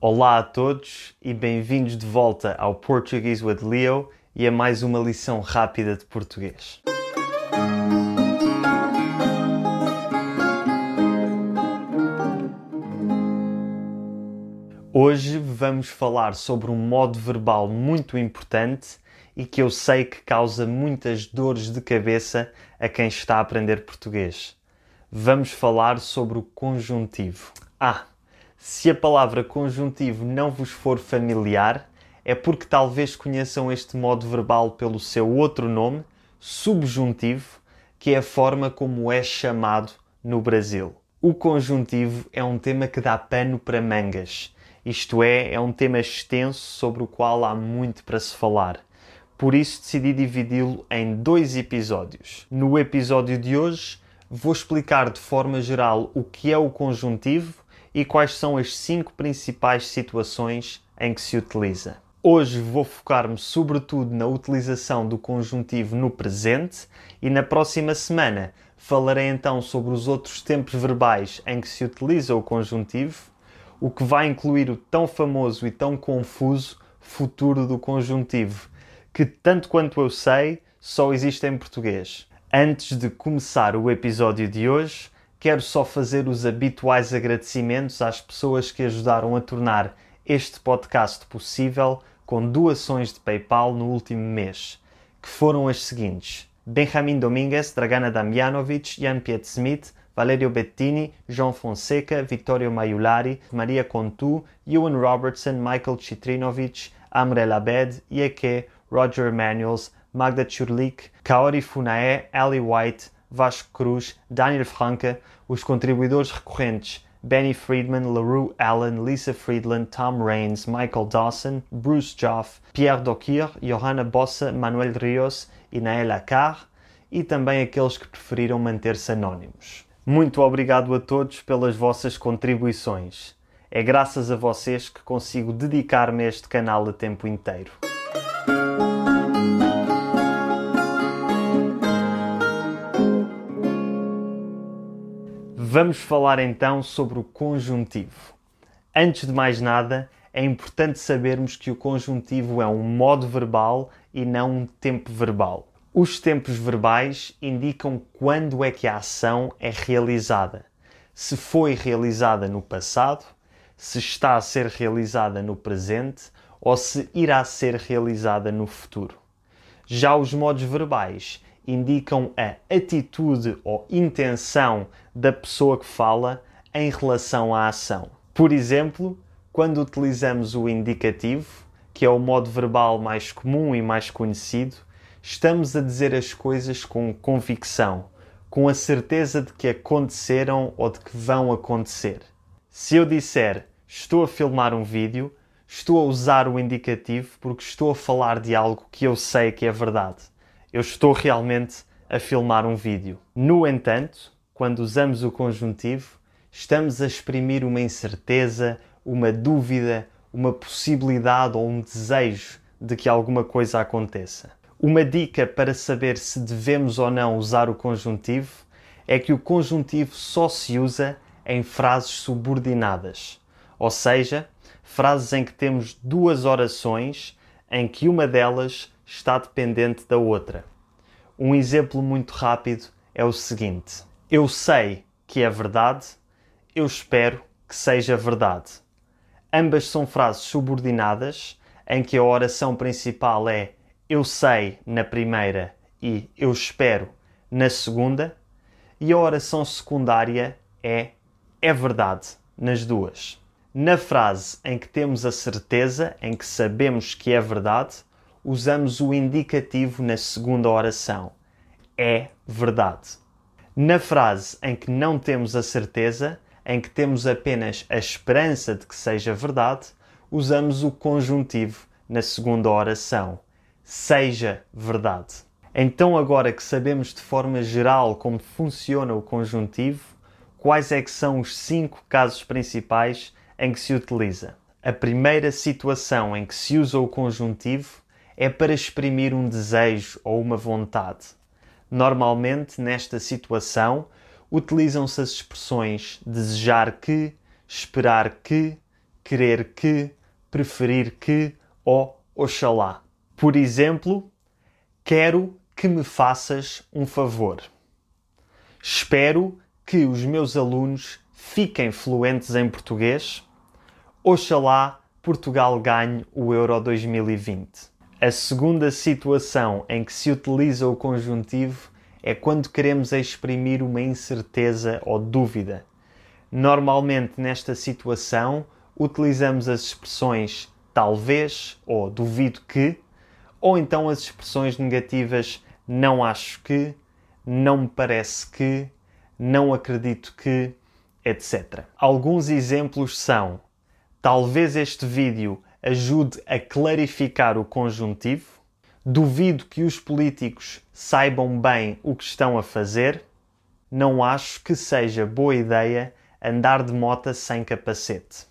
Olá a todos e bem-vindos de volta ao Portuguese with Leo e a mais uma lição rápida de português. Hoje vamos falar sobre um modo verbal muito importante e que eu sei que causa muitas dores de cabeça a quem está a aprender português. Vamos falar sobre o conjuntivo. Se a palavra conjuntivo não vos for familiar, é porque talvez conheçam este modo verbal pelo seu outro nome, subjuntivo, que é a forma como é chamado no Brasil. O conjuntivo é um tema que dá pano para mangas, isto é um tema extenso sobre o qual há muito para se falar. Por isso decidi dividi-lo em dois episódios. No episódio de hoje, vou explicar de forma geral o que é o conjuntivo e quais são as 5 principais situações em que se utiliza. Hoje vou focar-me sobretudo na utilização do conjuntivo no presente e na próxima semana falarei então sobre os outros tempos verbais em que se utiliza o conjuntivo, o que vai incluir o tão famoso e tão confuso futuro do conjuntivo, que tanto quanto eu sei, só existe em português. Antes de começar o episódio de hoje, quero só fazer os habituais agradecimentos às pessoas que ajudaram a tornar este podcast possível com doações de PayPal no último mês, que foram as seguintes: Benjamin Domingues, Dragana Damianovich, Jan Pietzmit, Valerio Bettini, João Fonseca, Vittorio Maiolari, Maria Contu, Ewan Robertson, Michael Citrinovich, Amre Labed, Ieke, Roger Emanuels, Magda Churlik, Kaori Funae, Ali White, Vasco Cruz, Daniel Franca, os contribuidores recorrentes Benny Friedman, LaRue Allen, Lisa Friedland, Tom Raines, Michael Dawson, Bruce Joff, Pierre Doquier, Johanna Bossa, Manuel Rios e Naela Carr, e também aqueles que preferiram manter-se anónimos. Muito obrigado a todos pelas vossas contribuições. É graças a vocês que consigo dedicar-me a este canal a tempo inteiro. Vamos falar então sobre o conjuntivo. Antes de mais nada, é importante sabermos que o conjuntivo é um modo verbal e não um tempo verbal. Os tempos verbais indicam quando é que a ação é realizada. Se foi realizada no passado, se está a ser realizada no presente ou se irá ser realizada no futuro. Já os modos verbais indicam a atitude ou intenção da pessoa que fala em relação à ação. Por exemplo, quando utilizamos o indicativo, que é o modo verbal mais comum e mais conhecido, estamos a dizer as coisas com convicção, com a certeza de que aconteceram ou de que vão acontecer. Se eu disser, estou a filmar um vídeo, estou a usar o indicativo porque estou a falar de algo que eu sei que é verdade. Eu estou realmente a filmar um vídeo. No entanto, quando usamos o conjuntivo, estamos a exprimir uma incerteza, uma dúvida, uma possibilidade ou um desejo de que alguma coisa aconteça. Uma dica para saber se devemos ou não usar o conjuntivo é que o conjuntivo só se usa em frases subordinadas, ou seja, frases em que temos duas orações em que uma delas está dependente da outra. Um exemplo muito rápido é o seguinte: eu sei que é verdade, eu espero que seja verdade. Ambas são frases subordinadas, em que a oração principal é eu sei na primeira e eu espero na segunda, e a oração secundária é verdade nas duas. Na frase em que temos a certeza, em que sabemos que é verdade, usamos o indicativo na segunda oração. É verdade. Na frase em que não temos a certeza, em que temos apenas a esperança de que seja verdade, usamos o conjuntivo na segunda oração. Seja verdade. Então, agora que sabemos de forma geral como funciona o conjuntivo, quais é que são os 5 casos principais em que se utiliza? A primeira situação em que se usa o conjuntivo é para exprimir um desejo ou uma vontade. Normalmente, nesta situação, utilizam-se as expressões desejar que, esperar querer que, preferir que ou oxalá. Por exemplo, quero que me faças um favor. Espero que os meus alunos fiquem fluentes em português. Oxalá Portugal ganhe o Euro 2020. A segunda situação em que se utiliza o conjuntivo é quando queremos exprimir uma incerteza ou dúvida. Normalmente, nesta situação, utilizamos as expressões talvez ou duvido que, ou então as expressões negativas não acho que, não me parece que, não acredito que, etc. Alguns exemplos são: talvez este vídeo ajude a clarificar o conjuntivo. Duvido que os políticos saibam bem o que estão a fazer. Não acho que seja boa ideia andar de mota sem capacete.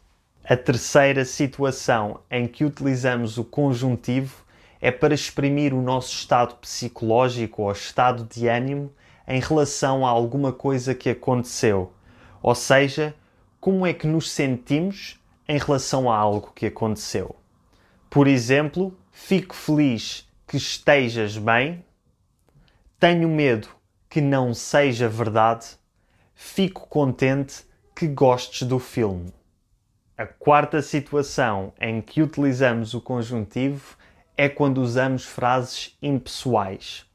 A terceira situação em que utilizamos o conjuntivo é para exprimir o nosso estado psicológico ou estado de ânimo em relação a alguma coisa que aconteceu. Ou seja, como é que nos sentimos em relação a algo que aconteceu. Por exemplo, fico feliz que estejas bem, tenho medo que não seja verdade, fico contente que gostes do filme. A quarta situação em que utilizamos o conjuntivo é quando usamos frases impessoais.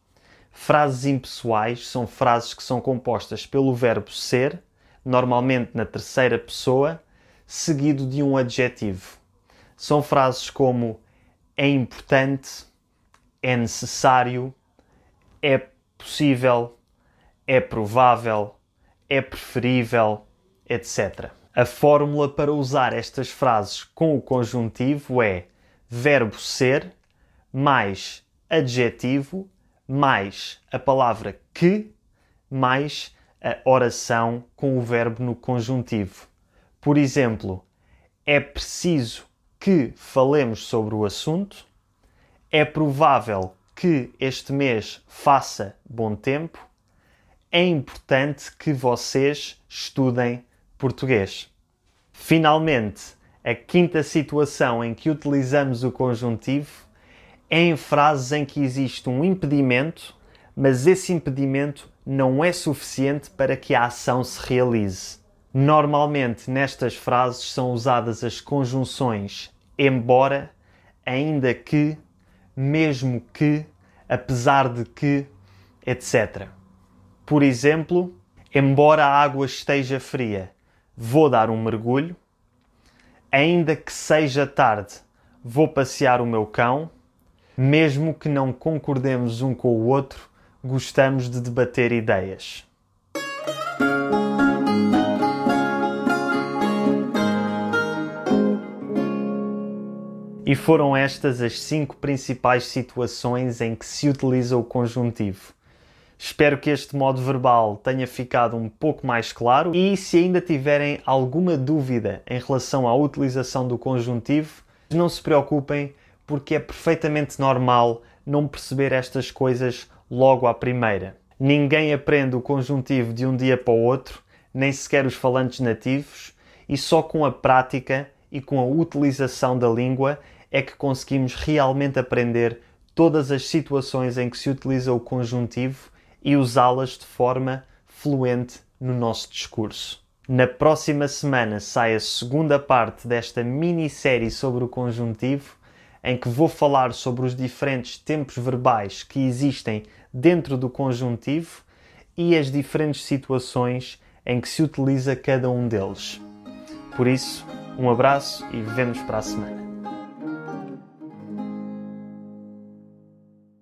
Frases impessoais são frases que são compostas pelo verbo ser, normalmente na terceira pessoa, seguido de um adjetivo. São frases como é importante, é necessário, é possível, é provável, é preferível, etc. A fórmula para usar estas frases com o conjuntivo é verbo ser mais adjetivo mais a palavra que mais a oração com o verbo no conjuntivo. Por exemplo, é preciso que falemos sobre o assunto, é provável que este mês faça bom tempo, é importante que vocês estudem português. Finalmente, a quinta situação em que utilizamos o conjuntivo é em frases em que existe um impedimento, mas esse impedimento não é suficiente para que a ação se realize. Normalmente, nestas frases são usadas as conjunções embora, ainda que, mesmo que, apesar de que, etc. Por exemplo, embora a água esteja fria, vou dar um mergulho. Ainda que seja tarde, vou passear o meu cão. Mesmo que não concordemos um com o outro, gostamos de debater ideias. E foram estas as 5 principais situações em que se utiliza o conjuntivo. Espero que este modo verbal tenha ficado um pouco mais claro e, se ainda tiverem alguma dúvida em relação à utilização do conjuntivo, não se preocupem, porque é perfeitamente normal não perceber estas coisas logo à primeira. Ninguém aprende o conjuntivo de um dia para o outro, nem sequer os falantes nativos, e só com a prática e com a utilização da língua é que conseguimos realmente aprender todas as situações em que se utiliza o conjuntivo e usá-las de forma fluente no nosso discurso. Na próxima semana sai a segunda parte desta minissérie sobre o conjuntivo, em que vou falar sobre os diferentes tempos verbais que existem dentro do conjuntivo e as diferentes situações em que se utiliza cada um deles. Por isso, um abraço e vemos para a semana.